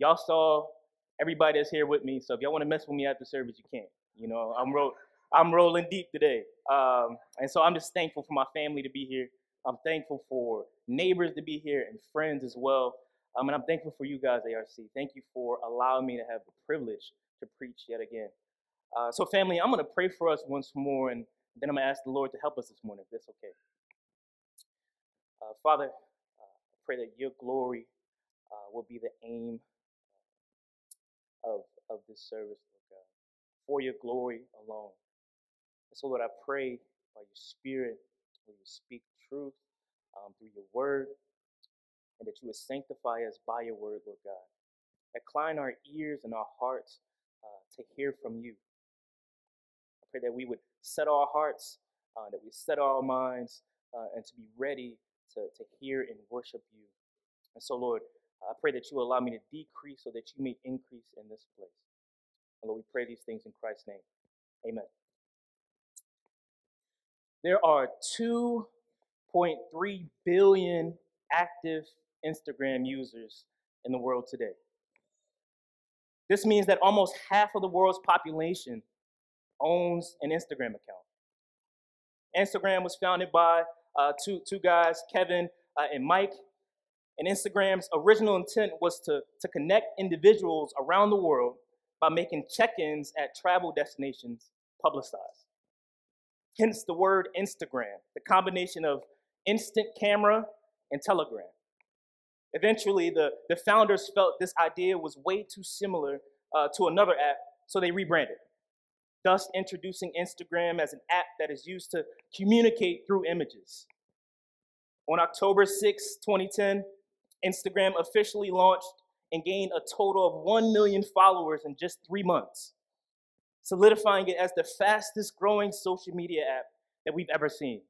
y'all saw everybody that's here with me. So if y'all want to mess with me after service, you can. You know, I'm rolling deep today. And so I'm just thankful for my family to be here. I'm thankful for neighbors to be here and friends as well. And I'm thankful for you guys, ARC. Thank you for allowing me to have the privilege to preach yet again. So family, I'm going to pray for us once more, and then I'm going to ask the Lord to help us this morning, if that's okay. Father, I pray that your glory will be the aim of this service, Lord God, for your glory alone. And so, Lord, I pray by your Spirit, that you speak truth through your word, and that you would sanctify us by your word, Lord God. Incline our ears and our hearts to hear from you. I pray that we would set our hearts, that we set our minds, and to be ready to hear and worship you. And so, Lord, I pray that you allow me to decrease so that you may increase in this place. And Lord, we pray these things in Christ's name. Amen. There are 2.3 billion active Instagram users in the world today. This means that almost half of the world's population owns an Instagram account. Instagram was founded by two guys, Kevin and Mike. And Instagram's original intent was to connect individuals around the world by making check-ins at travel destinations publicized. Hence the word Instagram, the combination of instant camera and telegram. Eventually, the founders felt this idea was way too similar to another app, so they rebranded, thus introducing Instagram as an app that is used to communicate through images. On October 6, 2010, Instagram officially launched and gained a total of 1 million followers in just 3 months, solidifying it as the fastest growing social media app that we've ever seen.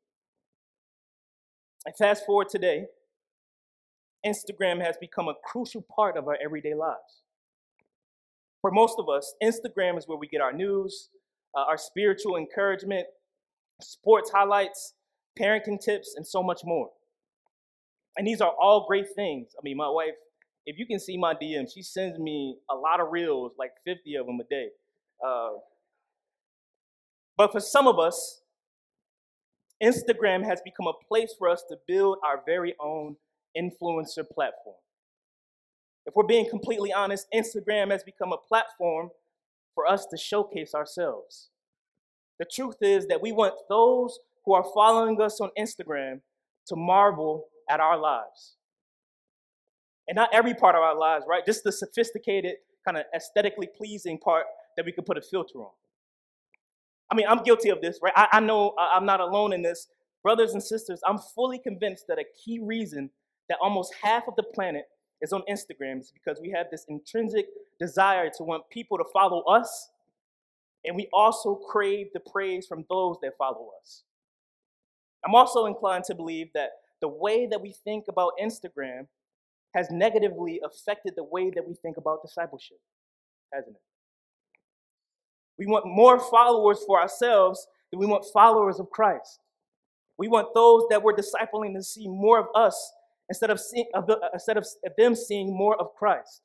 And fast forward today, Instagram has become a crucial part of our everyday lives. For most of us, Instagram is where we get our news, our spiritual encouragement, sports highlights, parenting tips, and so much more. And these are all great things. I mean, my wife, if you can see my DM, she sends me a lot of reels, like 50 of them a day. But for some of us, Instagram has become a place for us to build our very own influencer platform. If we're being completely honest, Instagram has become a platform for us to showcase ourselves. The truth is that we want those who are following us on Instagram to marvel at our lives. And not every part of our lives, right? Just the sophisticated, kind of aesthetically pleasing part that we could put a filter on. I mean, I'm guilty of this, right? I know I'm not alone in this. Brothers and sisters, I'm fully convinced that a key reason that almost half of the planet is on Instagram is because we have this intrinsic desire to want people to follow us, and we also crave the praise from those that follow us. I'm also inclined to believe that the way that we think about Instagram has negatively affected the way that we think about discipleship, hasn't it? We want more followers for ourselves than we want followers of Christ. We want those that we're discipling to see more of us instead of them seeing more of Christ.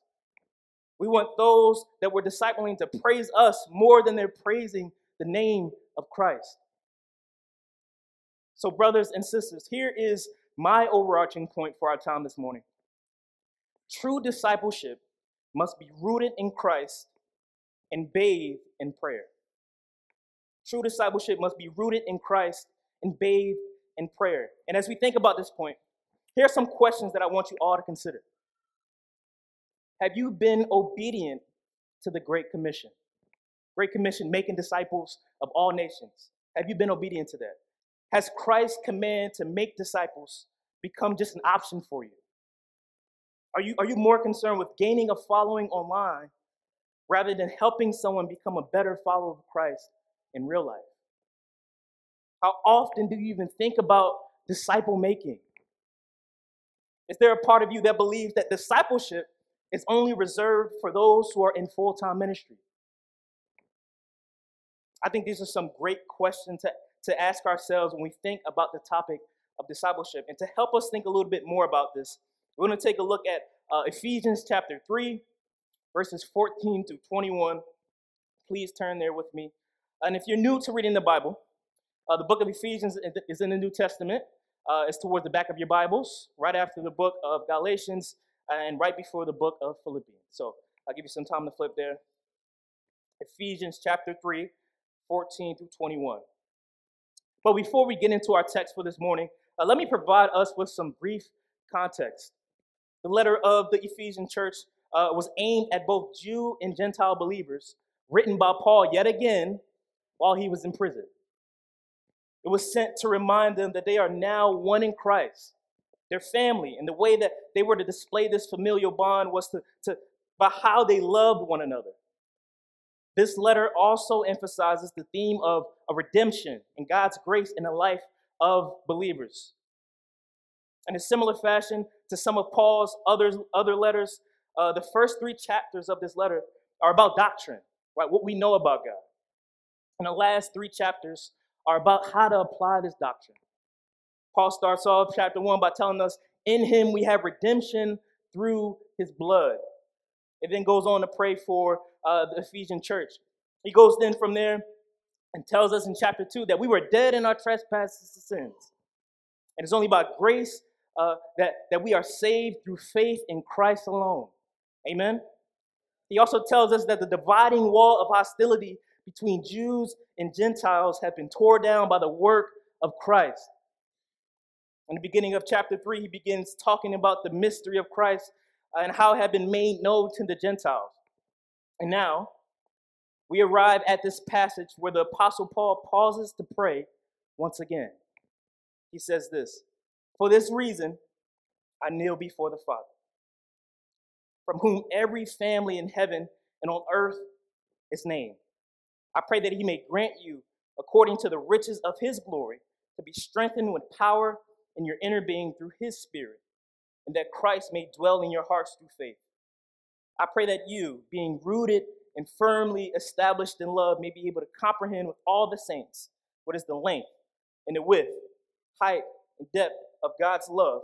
We want those that we're discipling to praise us more than they're praising the name of Christ. So, brothers and sisters, here is my overarching point for our time this morning. True discipleship must be rooted in Christ and bathed in prayer. True discipleship must be rooted in Christ and bathed in prayer. And as we think about this point, here are some questions that I want you all to consider. Have you been obedient to the Great Commission? Great Commission, making disciples of all nations. Have you been obedient to that? Has Christ's command to make disciples become just an option for you? Are you more concerned with gaining a following online rather than helping someone become a better follower of Christ in real life? How often do you even think about disciple making? Is there a part of you that believes that discipleship is only reserved for those who are in full-time ministry? I think these are some great questions to ask ourselves when we think about the topic of discipleship. And to help us think a little bit more about this, we're going to take a look at Ephesians chapter 3, verses 14 through 21. Please turn there with me. And if you're new to reading the Bible, the book of Ephesians is in the New Testament. It's towards the back of your Bibles, right after the book of Galatians and right before the book of Philippians. So I'll give you some time to flip there. Ephesians chapter 3, 14 through 21. But before we get into our text for this morning, let me provide us with some brief context. The letter of the Ephesian church was aimed at both Jew and Gentile believers, written by Paul yet again while he was in prison. It was sent to remind them that they are now one in Christ, their family, and the way that they were to display this familial bond was by how they loved one another. This letter also emphasizes the theme of a redemption and God's grace in the life of believers. In a similar fashion to some of Paul's other letters, the first three chapters of this letter are about doctrine, right? What we know about God. And the last three chapters are about how to apply this doctrine. Paul starts off chapter 1 by telling us, in him we have redemption through his blood. It then goes on to pray for the Ephesian church. He goes then from there and tells us in chapter 2 that we were dead in our trespasses and sins. And it's only by grace that we are saved through faith in Christ alone. Amen? He also tells us that the dividing wall of hostility between Jews and Gentiles have been torn down by the work of Christ. In the beginning of chapter 3, he begins talking about the mystery of Christ and how it had been made known to the Gentiles. And now, we arrive at this passage where the Apostle Paul pauses to pray once again. He says this, "For this reason, I kneel before the Father, from whom every family in heaven and on earth is named. I pray that he may grant you, according to the riches of his glory, to be strengthened with power in your inner being through his Spirit, and that Christ may dwell in your hearts through faith. I pray that you, being rooted and firmly established in love, may be able to comprehend with all the saints what is the length and the width, height and depth of God's love,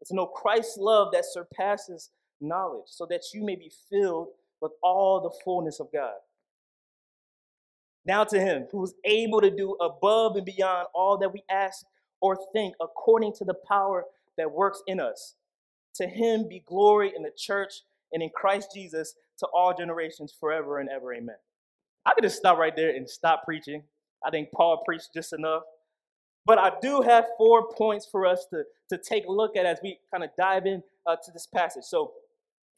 and to know Christ's love that surpasses knowledge, so that you may be filled with all the fullness of God. Now to him who is able to do above and beyond all that we ask or think, according to the power that works in us. To him be glory in the church and in Christ Jesus to all generations forever and ever. Amen." I could just stop right there and stop preaching. I think Paul preached just enough. But I do have 4 points for us to take a look at as we kind of dive in to this passage. So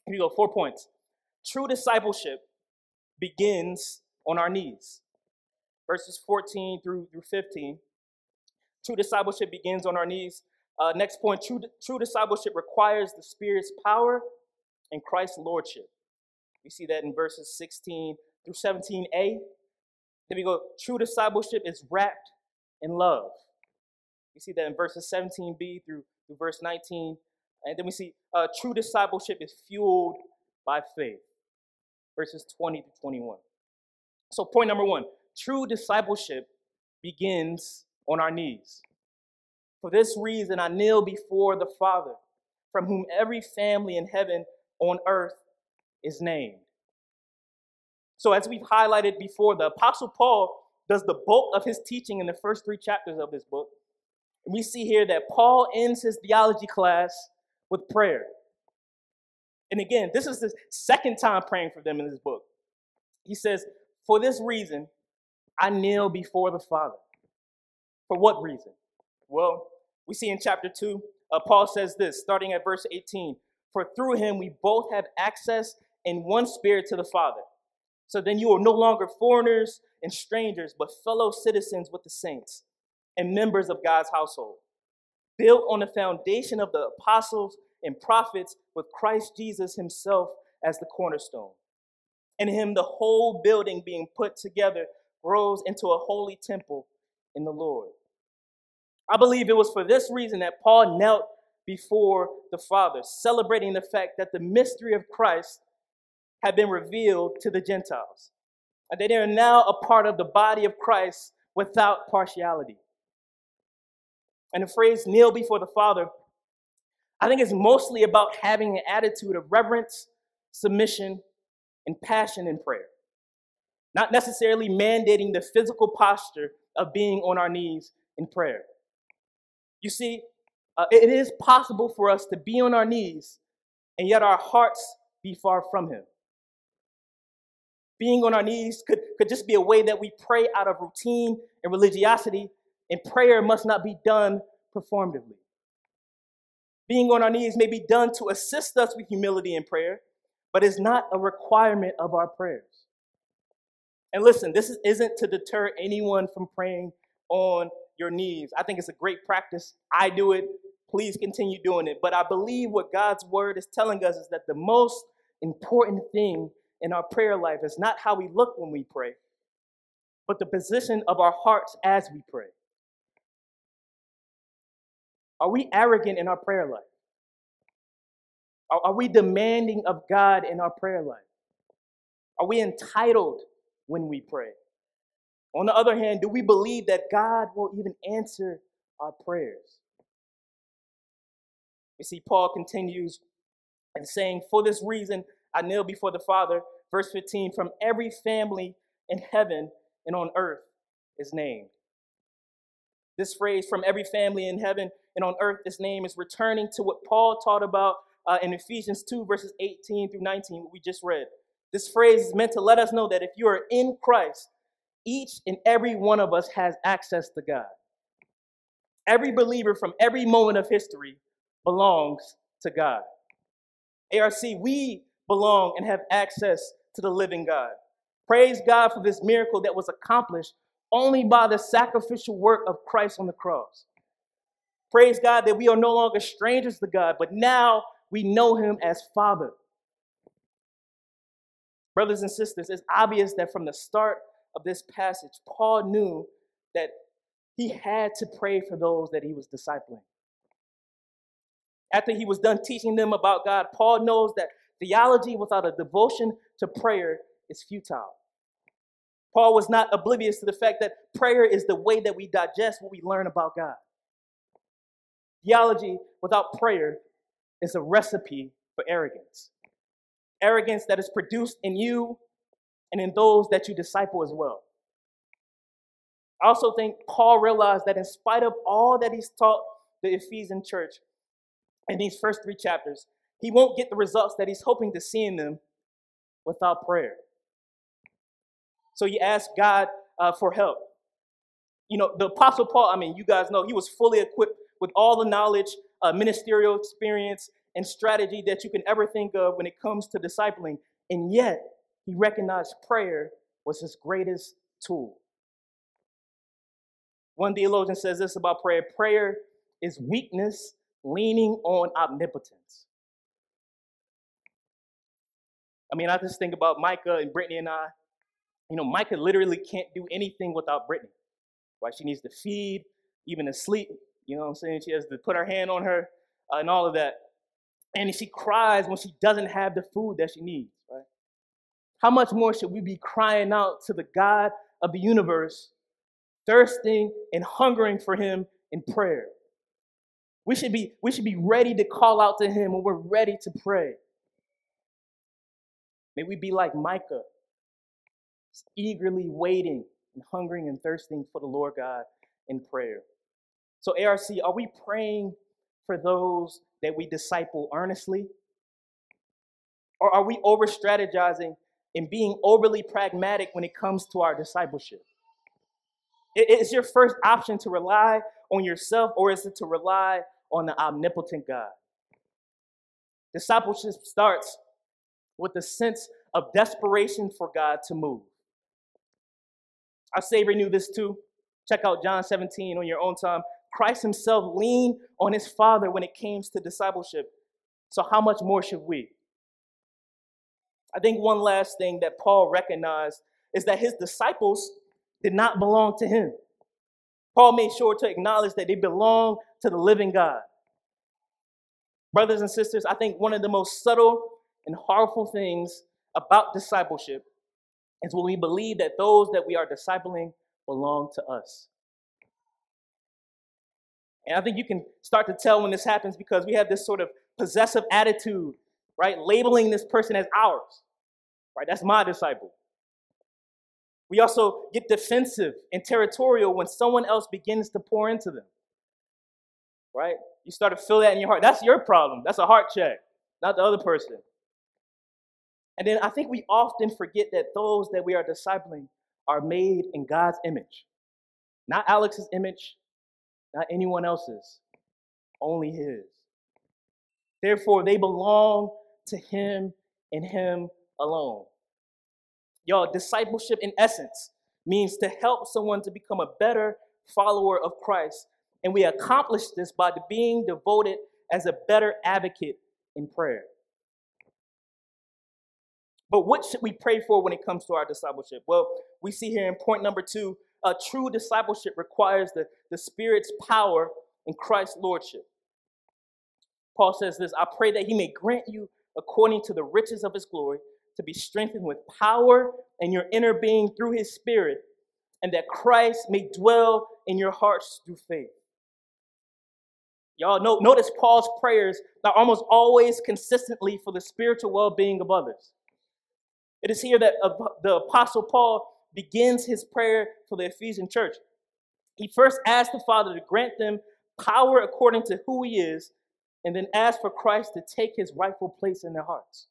here you go, 4 points. True discipleship begins on our knees. Verses 14 through 15. True discipleship begins on our knees. Next point, true discipleship requires the Spirit's power and Christ's lordship. We see that in verses 16 through 17a. Then we go, true discipleship is wrapped in love. We see that in verses 17b through verse 19. And then we see true discipleship is fueled by faith. Verses 20 to 21. So point number one, true discipleship begins on our knees. For this reason, I kneel before the Father, from whom every family in heaven on earth is named. So as we've highlighted before, the Apostle Paul does the bulk of his teaching in the first three chapters of this book. And we see here that Paul ends his theology class with prayer. And again, this is the second time praying for them in this book. He says, "For this reason, I kneel before the Father." For what reason? Well, we see in chapter 2, Paul says this, starting at verse 18, "For through him we both have access in one Spirit to the Father. So then you are no longer foreigners and strangers, but fellow citizens with the saints and members of God's household, built on the foundation of the apostles and prophets, with Christ Jesus himself as the cornerstone. In him the whole building being put together grows into a holy temple in the Lord." I believe it was for this reason that Paul knelt before the Father, celebrating the fact that the mystery of Christ had been revealed to the Gentiles, and that they are now a part of the body of Christ without partiality. And the phrase "kneel before the Father," I think it's mostly about having an attitude of reverence, submission, and passion in prayer. Not necessarily mandating the physical posture of being on our knees in prayer. You see, it is possible for us to be on our knees and yet our hearts be far from him. Being on our knees could just be a way that we pray out of routine and religiosity, and prayer must not be done performatively. Being on our knees may be done to assist us with humility in prayer, but it's not a requirement of our prayers. And listen, this isn't to deter anyone from praying on your knees. I think it's a great practice. I do it. Please continue doing it. But I believe what God's word is telling us is that the most important thing in our prayer life is not how we look when we pray, but the position of our hearts as we pray. Are we arrogant in our prayer life? Are we demanding of God in our prayer life? Are we entitled when we pray? On the other hand, do we believe that God will even answer our prayers? You see, Paul continues and saying, "For this reason, I kneel before the Father," verse 15, "from every family in heaven and on earth is named." This phrase, "from every family in heaven and on earth is named," is returning to what Paul taught about in Ephesians 2, verses 18 through 19, what we just read. This phrase is meant to let us know that if you are in Christ, each and every one of us has access to God. Every believer from every moment of history belongs to God. ARC, we belong and have access to the living God. Praise God for this miracle that was accomplished only by the sacrificial work of Christ on the cross. Praise God that we are no longer strangers to God, but now we know him as Father. Brothers and sisters, it's obvious that from the start of this passage, Paul knew that he had to pray for those that he was discipling. After he was done teaching them about God, Paul knows that theology without a devotion to prayer is futile. Paul was not oblivious to the fact that prayer is the way that we digest what we learn about God. Theology without prayer is a recipe for arrogance. Arrogance that is produced in you and in those that you disciple as well. I also think Paul realized that in spite of all that he's taught the Ephesian church in these first three chapters, he won't get the results that he's hoping to see in them without prayer. So he asked God for help. You know, the Apostle Paul, I mean, you guys know he was fully equipped with all the knowledge, ministerial experience, and strategy that you can ever think of when it comes to discipling. And yet, he recognized prayer was his greatest tool. One theologian says this about prayer: prayer is weakness leaning on omnipotence. I mean, I just think about Micah and Brittany and I. You know, Micah literally can't do anything without Brittany. Right? She needs to feed, even to sleep. You know what I'm saying? She has to put her hand on her and all of that. And she cries when she doesn't have the food that she needs, right? How much more should we be crying out to the God of the universe, thirsting and hungering for him in prayer? We should be ready to call out to him when we're ready to pray. May we be like Micah, eagerly waiting and hungering and thirsting for the Lord God in prayer. So ARC, are we praying for those that we disciple earnestly? Or are we over-strategizing and being overly pragmatic when it comes to our discipleship? Is your first option to rely on yourself, or is it to rely on the omnipotent God? Discipleship starts with a sense of desperation for God to move. Our Savior knew this too. Check out John 17 on your own time. Christ himself leaned on his Father when it came to discipleship. So how much more should we? I think one last thing that Paul recognized is that his disciples did not belong to him. Paul made sure to acknowledge that they belong to the living God. Brothers and sisters, I think one of the most subtle and harmful things about discipleship is when we believe that those that we are discipling belong to us. And I think you can start to tell when this happens because we have this sort of possessive attitude, right? Labeling this person as ours, right? That's my disciple. We also get defensive and territorial when someone else begins to pour into them, right? You start to feel that in your heart. That's your problem. That's a heart check, not the other person. And then I think we often forget that those that we are discipling are made in God's image, not Alex's image, not anyone else's, only his. Therefore, they belong to him and him alone. Y'all, discipleship in essence means to help someone to become a better follower of Christ. And we accomplish this by being devoted as a better advocate in prayer. But what should we pray for when it comes to our discipleship? Well, we see here in point number 2, a true discipleship requires the Spirit's power and Christ's lordship. Paul says this, I pray that he may grant you according to the riches of his glory to be strengthened with power and your inner being through his Spirit, and that Christ may dwell in your hearts through faith. Y'all notice Paul's prayers are almost always consistently for the spiritual well-being of others. It is here that the Apostle Paul begins his prayer for the Ephesian church. He first asked the Father to grant them power according to who he is, and then asked for Christ to take his rightful place in their hearts.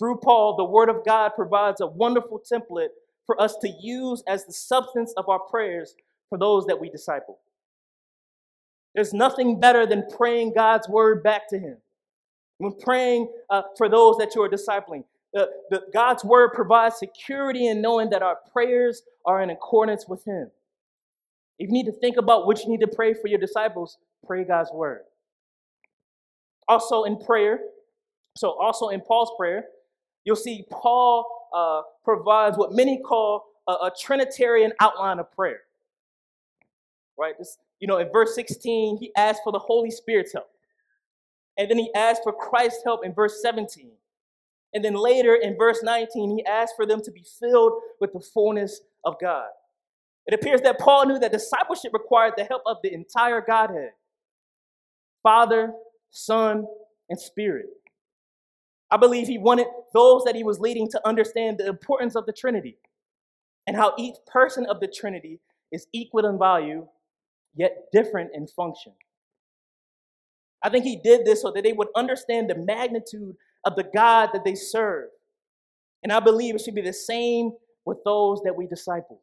Through Paul, the Word of God provides a wonderful template for us to use as the substance of our prayers for those that we disciple. There's nothing better than praying God's Word back to him. When praying for those that you are discipling, God's Word provides security in knowing that our prayers are in accordance with him. If you need to think about what you need to pray for your disciples, pray God's Word. Also in Paul's prayer, you'll see Paul provides what many call a Trinitarian outline of prayer. Right? In verse 16, he asks for the Holy Spirit's help. And then he asks for Christ's help in verse 17. And then later in verse 19, he asks for them to be filled with the fullness of God. It appears that Paul knew that discipleship required the help of the entire Godhead, Father, Son, and Spirit. I believe he wanted those that he was leading to understand the importance of the Trinity and how each person of the Trinity is equal in value, yet different in function. I think he did this so that they would understand the magnitude of the God that they serve. And I believe it should be the same with those that we disciple.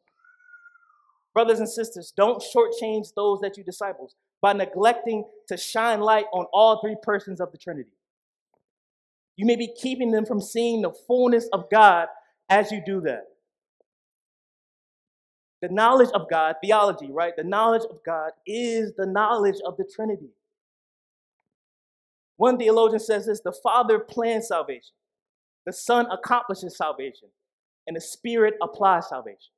Brothers and sisters, don't shortchange those that you disciple by neglecting to shine light on all three persons of the Trinity. You may be keeping them from seeing the fullness of God as you do that. The knowledge of God, theology, right? The knowledge of God is the knowledge of the Trinity. One theologian says this, the Father plans salvation, the Son accomplishes salvation, and the Spirit applies salvation.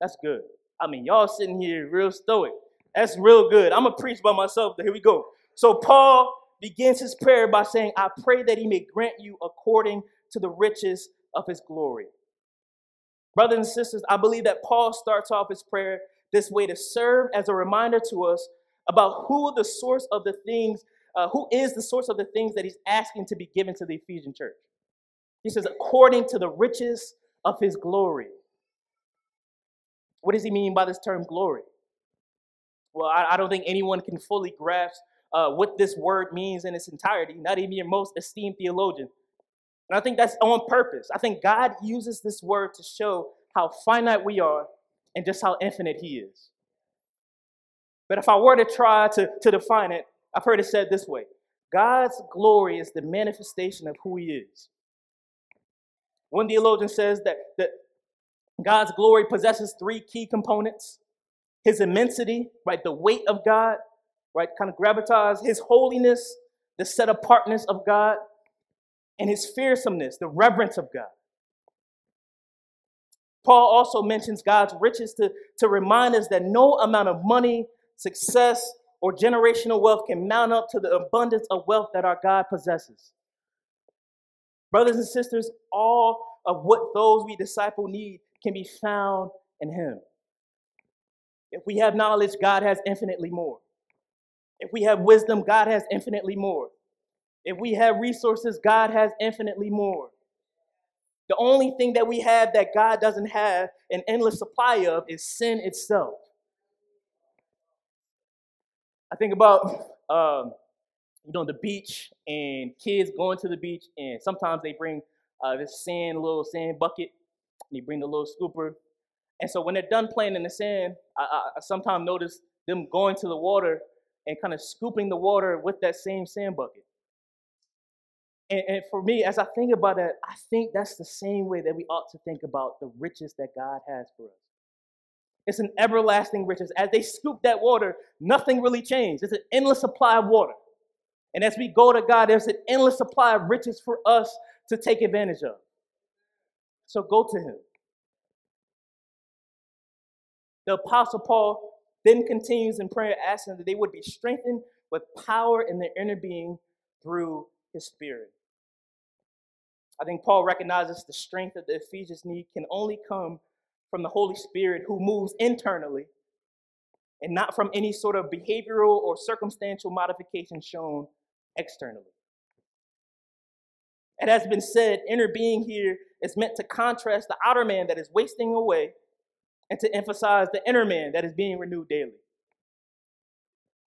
That's good. I mean, y'all sitting here real stoic. That's real good. I'm going to preach by myself, but here we go. So Paul begins his prayer by saying, I pray that he may grant you according to the riches of his glory. Brothers and sisters, I believe that Paul starts off his prayer this way to serve as a reminder to us about who is the source of the things that he's asking to be given to the Ephesian church. He says, according to the riches of his glory. What does he mean by this term glory? Well, I don't think anyone can fully grasp what this word means in its entirety, not even your most esteemed theologian. And I think that's on purpose. I think God uses this word to show how finite we are and just how infinite he is. But if I were to try to define it, I've heard it said this way. God's glory is the manifestation of who he is. One theologian says that God's glory possesses three key components. His immensity, right, the weight of God, right, kind of gravitas, his holiness, the set-apartness of God, and his fearsomeness, the reverence of God. Paul also mentions God's riches to remind us that no amount of money, success, or generational wealth can mount up to the abundance of wealth that our God possesses. Brothers and sisters, all of what those we disciple need can be found in him. If we have knowledge, God has infinitely more. If we have wisdom, God has infinitely more. If we have resources, God has infinitely more. The only thing that we have that God doesn't have an endless supply of is sin itself. I think about the beach and kids going to the beach, and sometimes they bring this little sand bucket, and they bring the little scooper. And so when they're done playing in the sand, I sometimes notice them going to the water and kind of scooping the water with that same sand bucket. And for me, as I think about that, I think that's the same way that we ought to think about the riches that God has for us. It's an everlasting riches. As they scoop that water, nothing really changed. It's an endless supply of water. And as we go to God, there's an endless supply of riches for us to take advantage of. So go to him. The Apostle Paul then continues in prayer, asking that they would be strengthened with power in their inner being through his Spirit. I think Paul recognizes the strength that the Ephesians need can only come from the Holy Spirit, who moves internally and not from any sort of behavioral or circumstantial modification shown externally. It has been said, inner being here is meant to contrast the outer man that is wasting away and to emphasize the inner man that is being renewed daily.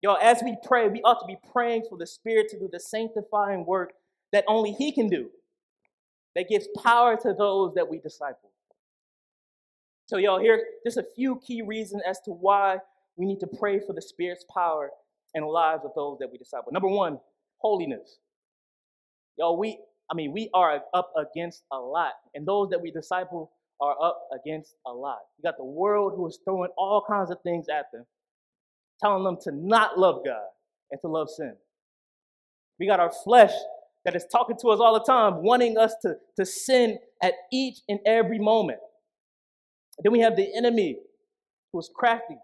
Y'all, as we pray, we ought to be praying for the Spirit to do the sanctifying work that only he can do, that gives power to those that we disciple. So y'all, here, just a few key reasons as to why we need to pray for the Spirit's power in the lives of those that we disciple. Number one, holiness. Y'all, we are up against a lot, and those that we disciple are up against a lot. You got the world who is throwing all kinds of things at them, telling them to not love God and to love sin. We got our flesh that is talking to us all the time, wanting us to sin at each and every moment. And then we have the enemy who is crafty,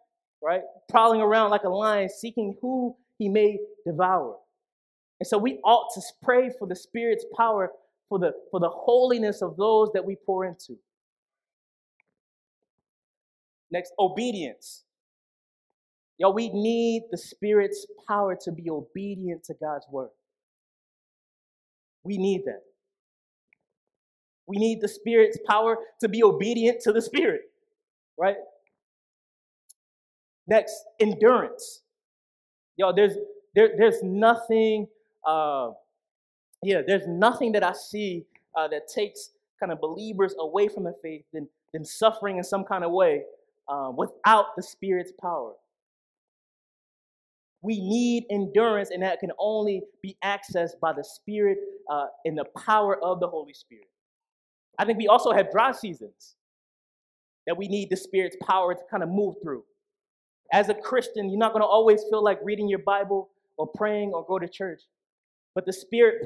right? Prowling around like a lion, seeking who he may devour. And so we ought to pray for the Spirit's power, for the holiness of those that we pour into. Next, obedience. Y'all, we need the Spirit's power to be obedient to God's word. We need that. We need the Spirit's power to be obedient to the Spirit, right? Next, endurance. Y'all, there's nothing that I see that takes kind of believers away from the faith than suffering in some kind of way without the Spirit's power. We need endurance, and that can only be accessed by the Spirit and the power of the Holy Spirit. I think we also have dry seasons that we need the Spirit's power to kind of move through. As a Christian, you're not going to always feel like reading your Bible or praying or go to church. But the Spirit's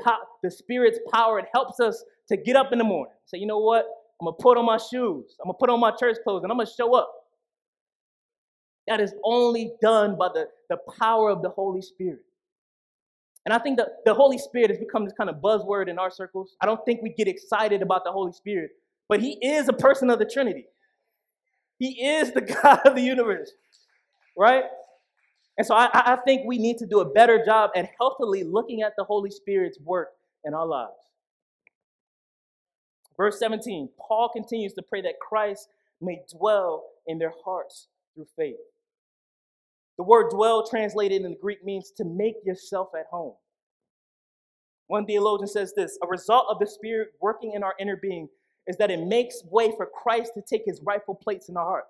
power, it helps us to get up in the morning. Say, you know what? I'm going to put on my shoes. I'm going to put on my church clothes, and I'm going to show up. That is only done by the power of the Holy Spirit. And I think that the Holy Spirit has become this kind of buzzword in our circles. I don't think we get excited about the Holy Spirit, but he is a person of the Trinity. He is the God of the universe, right? And so I think we need to do a better job at healthily looking at the Holy Spirit's work in our lives. Verse 17, Paul continues to pray that Christ may dwell in their hearts through faith. The word dwell translated in the Greek means to make yourself at home. One theologian says this: a result of the Spirit working in our inner being is that it makes way for Christ to take his rightful place in our hearts.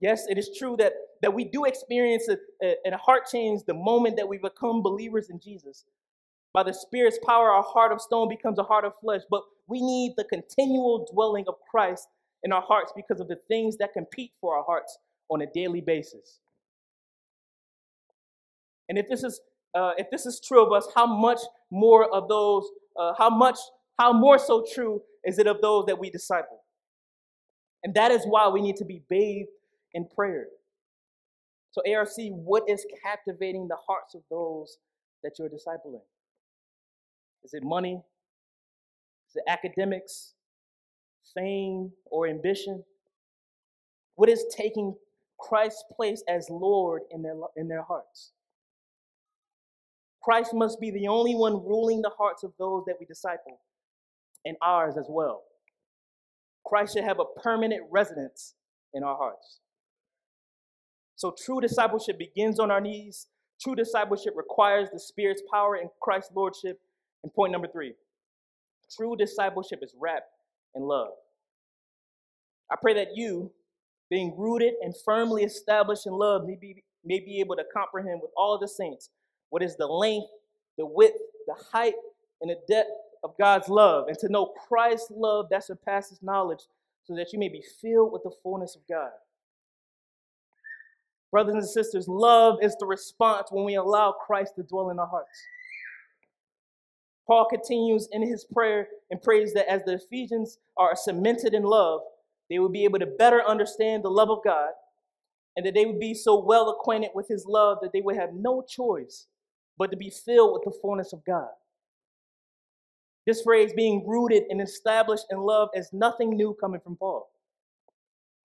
Yes, it is true that we do experience a heart change the moment that we become believers in Jesus. By the Spirit's power, our heart of stone becomes a heart of flesh, but we need the continual dwelling of Christ in our hearts because of the things that compete for our hearts on a daily basis. And if this is true of us, how more so true is it of those that we disciple? And that is why we need to be bathed in prayer. So ARC, what is captivating the hearts of those that you're discipling? Is it money? Is it academics, fame, or ambition? What is taking Christ's place as Lord in their hearts? Christ must be the only one ruling the hearts of those that we disciple, and ours as well. Christ should have a permanent residence in our hearts. So true discipleship begins on our knees. True discipleship requires the Spirit's power and Christ's lordship. And point number 3, true discipleship is wrapped in love. I pray that you, being rooted and firmly established in love, may be able to comprehend with all the saints what is the length, the width, the height, and the depth of God's love, and to know Christ's love that surpasses knowledge, so that you may be filled with the fullness of God. Brothers and sisters, love is the response when we allow Christ to dwell in our hearts. Paul continues in his prayer and prays that as the Ephesians are cemented in love, they will be able to better understand the love of God, and that they would be so well acquainted with his love that they would have no choice but to be filled with the fullness of God. This phrase, being rooted and established in love, is nothing new coming from Paul.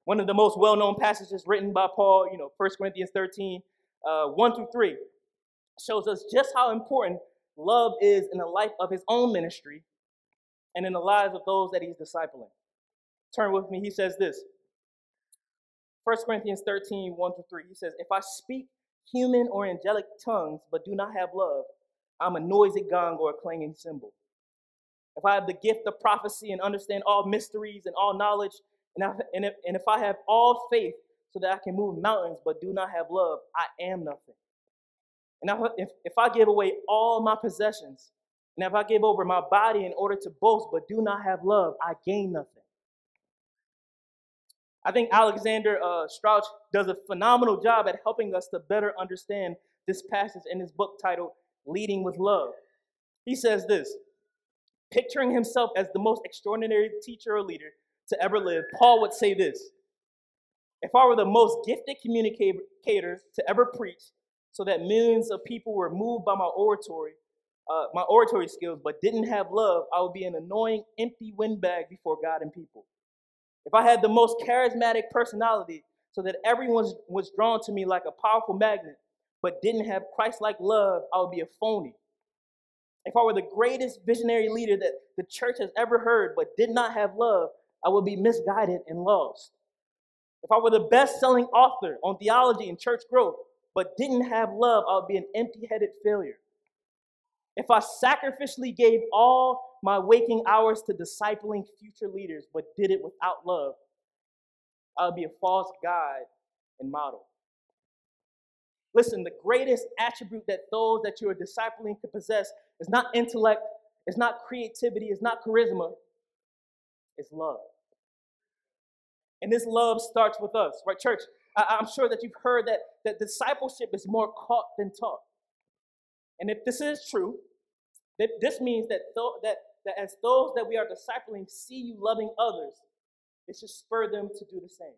One of the most well-known passages written by Paul, 1 Corinthians 13, 1-3, shows us just how important love is in the life of his own ministry and in the lives of those that he's discipling. Turn with me. He says this, 1 Corinthians 13, 1-3. He says, if I speak human or angelic tongues but do not have love, I'm a noisy gong or a clanging cymbal. If I have the gift of prophecy and understand all mysteries and all knowledge, and if I have all faith so that I can move mountains but do not have love, I am nothing. And if I give away all my possessions, and if I give over my body in order to boast but do not have love, I gain nothing. I think Alexander Strauch does a phenomenal job at helping us to better understand this passage in his book titled Leading with Love. He says this, picturing himself as the most extraordinary teacher or leader to ever live, Paul would say this, if I were the most gifted communicator to ever preach, so that millions of people were moved by my oratory skills, but didn't have love, I would be an annoying, empty windbag before God and people. If I had the most charismatic personality so that everyone was drawn to me like a powerful magnet, but didn't have Christ-like love, I would be a phony. If I were the greatest visionary leader that the church has ever heard, but did not have love, I would be misguided and lost. If I were the best-selling author on theology and church growth, but didn't have love, I would be an empty-headed failure. If I sacrificially gave all my waking hours to discipling future leaders, but did it without love, I would be a false guide and model. Listen, the greatest attribute that those that you are discipling can possess is not intellect, it's not creativity, it's not charisma, it's love. And this love starts with us, right, church? I'm sure that you've heard that discipleship is more caught than taught. And if this is true, this means that as those that we are discipling see you loving others, it should spur them to do the same.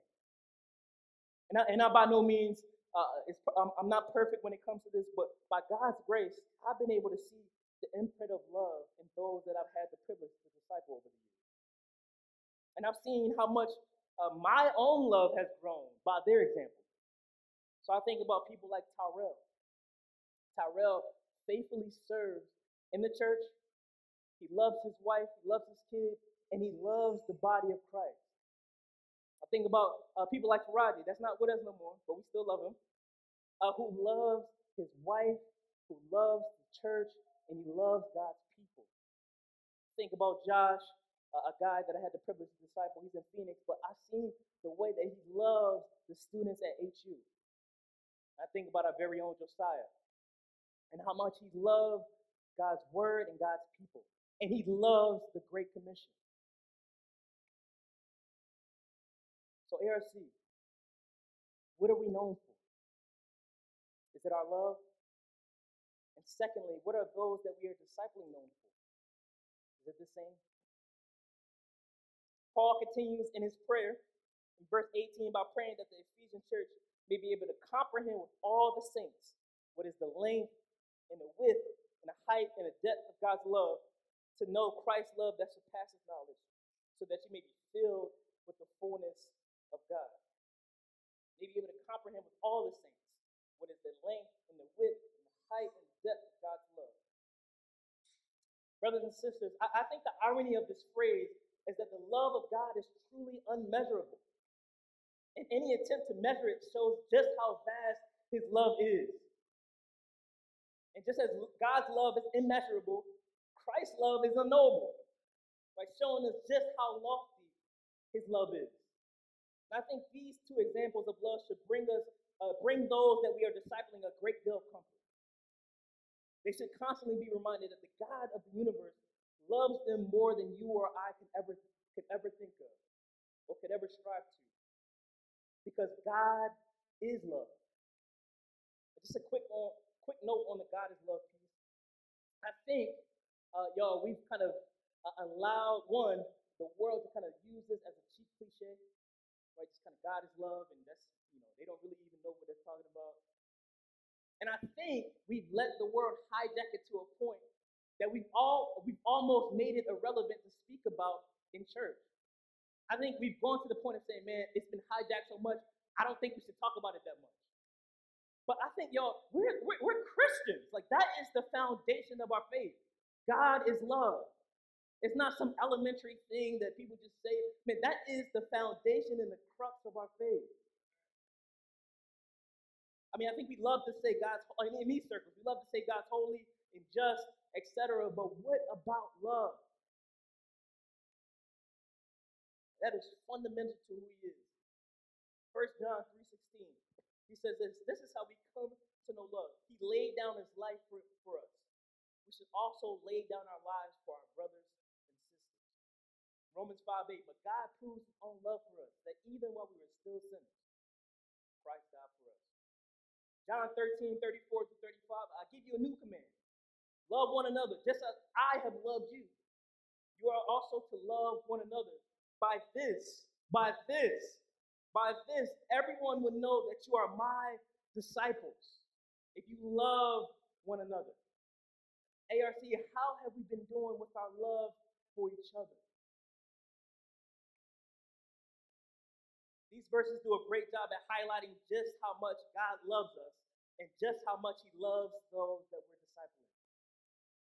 And I by no means, I'm not perfect when it comes to this, but by God's grace, I've been able to see the imprint of love in those that I've had the privilege to disciple over the years. And I've seen how much my own love has grown by their example. So I think about people like Tyrell. Tyrell faithfully serves in the church. He loves his wife, he loves his kids, and he loves the body of Christ. I think about people like Karaji, that's not with us no more, but we still love him, who loves his wife, who loves the church, and he loves God's people. Think about Josh, a guy that I had the privilege to disciple. He's in Phoenix, but I've seen the way that he loves the students at HU. I think about our very own Josiah and how much he loves God's word and God's people. And he loves the Great Commission. So ARC, what are we known for? Is it our love? And secondly, what are those that we are discipling known for? Is it the same? Paul continues in his prayer in verse 18 by praying that the Ephesian church may be able to comprehend with all the saints what is the length and the width and the height and the depth of God's love, to know Christ's love that surpasses knowledge, so that you may be filled with the fullness of God. may be able to comprehend with all the saints what is the length and the width and the height and depth of God's love. Brothers and sisters, I think the irony of this phrase is that the love of God is truly unmeasurable. And any attempt to measure it shows just how vast his love is. And just as God's love is immeasurable, Christ's love is unknowable, by showing us just how lofty his love is. And I think these two examples of love should bring those that we are discipling a great deal of comfort. They should constantly be reminded that the God of the universe loves them more than you or I could ever think of or could ever strive to. Because God is love. Just a quick note on the God is love piece. I think, y'all, we've kind of allowed, the world to kind of use this as a cheap cliche, right? Just kind of God is love, and that's, they don't really even know what they're talking about. And I think we've let the world hijack it to a point that we've almost made it irrelevant to speak about in church. I think we've gone to the point of saying, man, it's been hijacked so much, I don't think we should talk about it that much. But I think, y'all, we're Christians. Like, that is the foundation of our faith. God is love. It's not some elementary thing that people just say. Man, that is the foundation and the crux of our faith. I mean, I think we love to say God's, in these circles, we love to say God's holy and just, etc. But what about love? That is fundamental to who he is. 1 John 3:16, he says this, this is how we come to know love. He laid down his life for us. We should also lay down our lives for our brothers and sisters. Romans 5:8, but God proves his own love for us, that even while we were still sinners, Christ died for us. John 13:34-35, I give you a new command. Love one another, just as I have loved you. You are also to love one another. By this, everyone will know that you are my disciples, if you love one another. ARC, how have we been doing with our love for each other? These verses do a great job at highlighting just how much God loves us and just how much he loves those that we're discipling.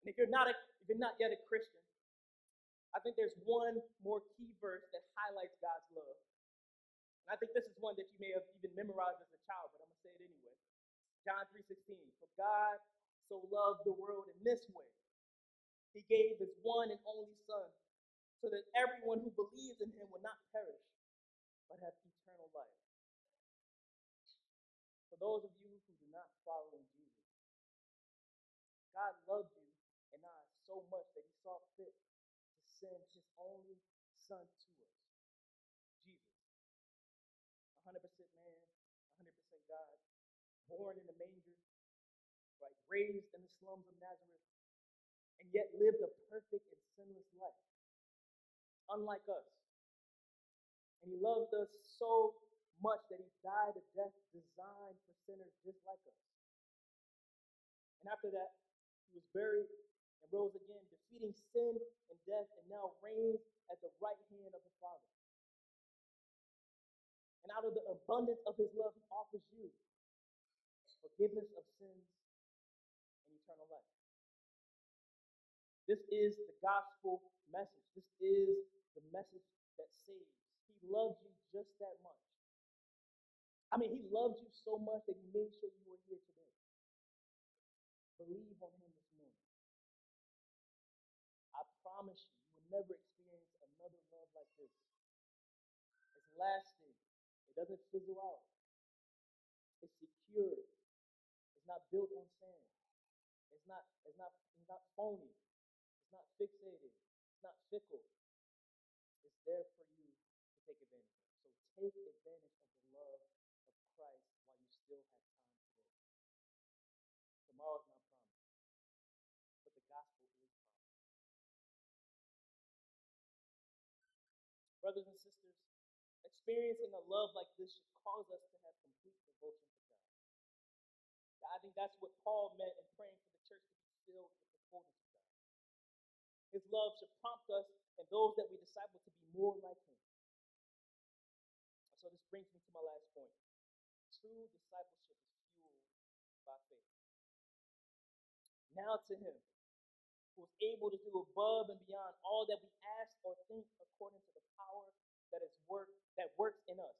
And if you're not yet a Christian, I think there's one more key verse that highlights God's love. And I think this is one that you may have even memorized as a child, but I'm going to say it anyway. John 3:16, for God so loved the world in this way. He gave his one and only son so that everyone who believes in him will not perish, but have eternal life. For those of you who do not follow in Jesus, God loved you and I so much that he saw fit sends his only son to us, Jesus, 100% man, 100% God, born in the manger, right, raised in the slums of Nazareth, and yet lived a perfect and sinless life, unlike us. And he loved us so much that he died a death designed for sinners just like us. And after that, he was buried and rose again, defeating sin and death, and now reigns at the right hand of the Father. And out of the abundance of his love, he offers you forgiveness of sins and eternal life. This is the gospel message. This is the message that saves. He loves you just that much. I mean, he loves you so much that he made sure you were here today. Believe on him. You will never experience another love like this. It's lasting. It doesn't fizzle out. It's secure. It's not built on sand. It's not phony. It's not fixated. It's not fickle. It's there for you to take advantage of. So take advantage of the love of Christ while you still have time today. Tomorrow's not promised, but the gospel is promised. Brothers and sisters, experiencing a love like this should cause us to have complete devotion to God. I think that's what Paul meant in praying for the church to be filled with the fullness of God. His love should prompt us and those that we disciple to be more like him. So this brings me to my last point. true discipleship is fueled by faith. Now to him who is able to do above and beyond all that we ask or think according to the power that works in us.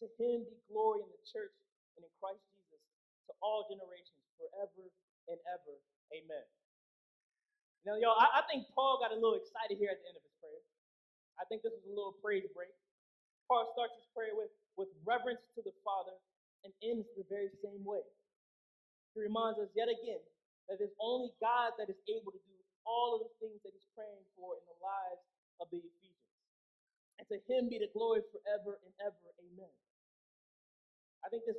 To him be glory in the church and in Christ Jesus to all generations forever and ever. Amen. Now, y'all, I think Paul got a little excited here at the end of his prayer. I think this was a little praise break. Paul starts his prayer with reverence to the Father and ends the very same way. He reminds us yet again that it's only God that is able to do all of the things that he's praying for in the lives of the Ephesians. And to him be the glory forever and ever. Amen. I think this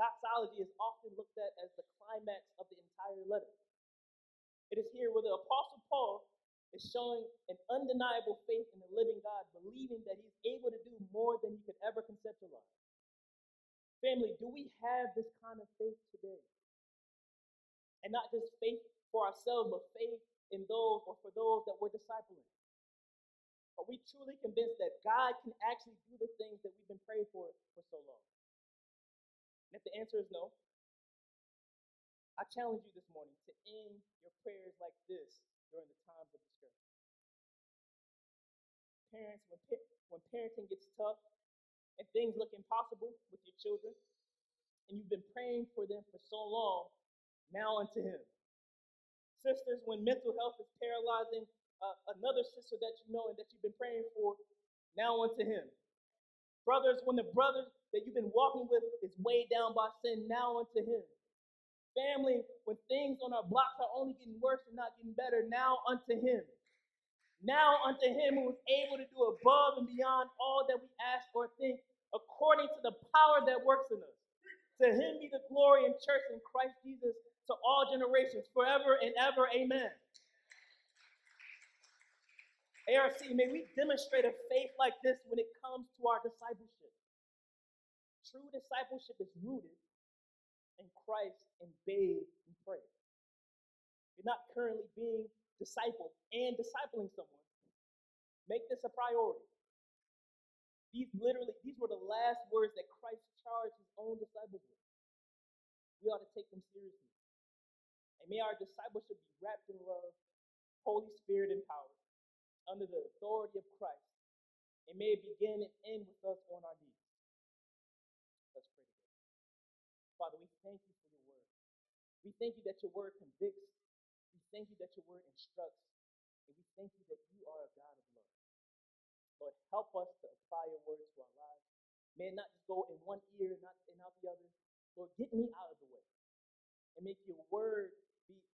doxology is often looked at as the climax of the entire letter. It is here where the Apostle Paul is showing an undeniable faith in the living God, believing that he's able to do more than he could ever conceptualize. Family, do we have this kind of faith today? And not just faith for ourselves, but faith in those or for those that we're discipling. Are we truly convinced that God can actually do the things that we've been praying for so long? And if the answer is no, I challenge you this morning to end your prayers like this during the times of discouragement. Parents, when parenting gets tough and things look impossible with your children, and you've been praying for them for so long, now unto him. Sisters, when mental health is paralyzing another sister that you know and that you've been praying for, now unto him. Brothers, when the brother that you've been walking with is weighed down by sin, now unto him. Family, when things on our blocks are only getting worse and not getting better, now unto him. Now unto him who is able to do above and beyond all that we ask or think, according to the power that works in us. To him be the glory and church in Christ Jesus to all generations, forever and ever. Amen. ARC, may we demonstrate a faith like this when it comes to our discipleship. True discipleship is rooted in Christ and bathed in prayer. You're not currently being discipled and discipling someone. Make this a priority. These were the last words that Christ charged his own disciples with. We ought to take them seriously. And may our discipleship be wrapped in love, Holy Spirit empowered, under the authority of Christ. And may it begin and end with us on our knees. Let's pray together. Father, we thank you for your word. We thank you that your word convicts. We thank you that your word instructs. And we thank you that you are a God of love. Lord, help us to apply your word to our lives. May it not just go in one ear and out the other. Lord, get me out of the way. And make your word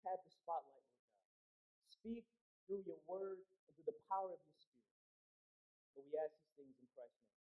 have the spotlight, Lord God. Speak through your word and through the power of your spirit. But we ask these things in Christ's name.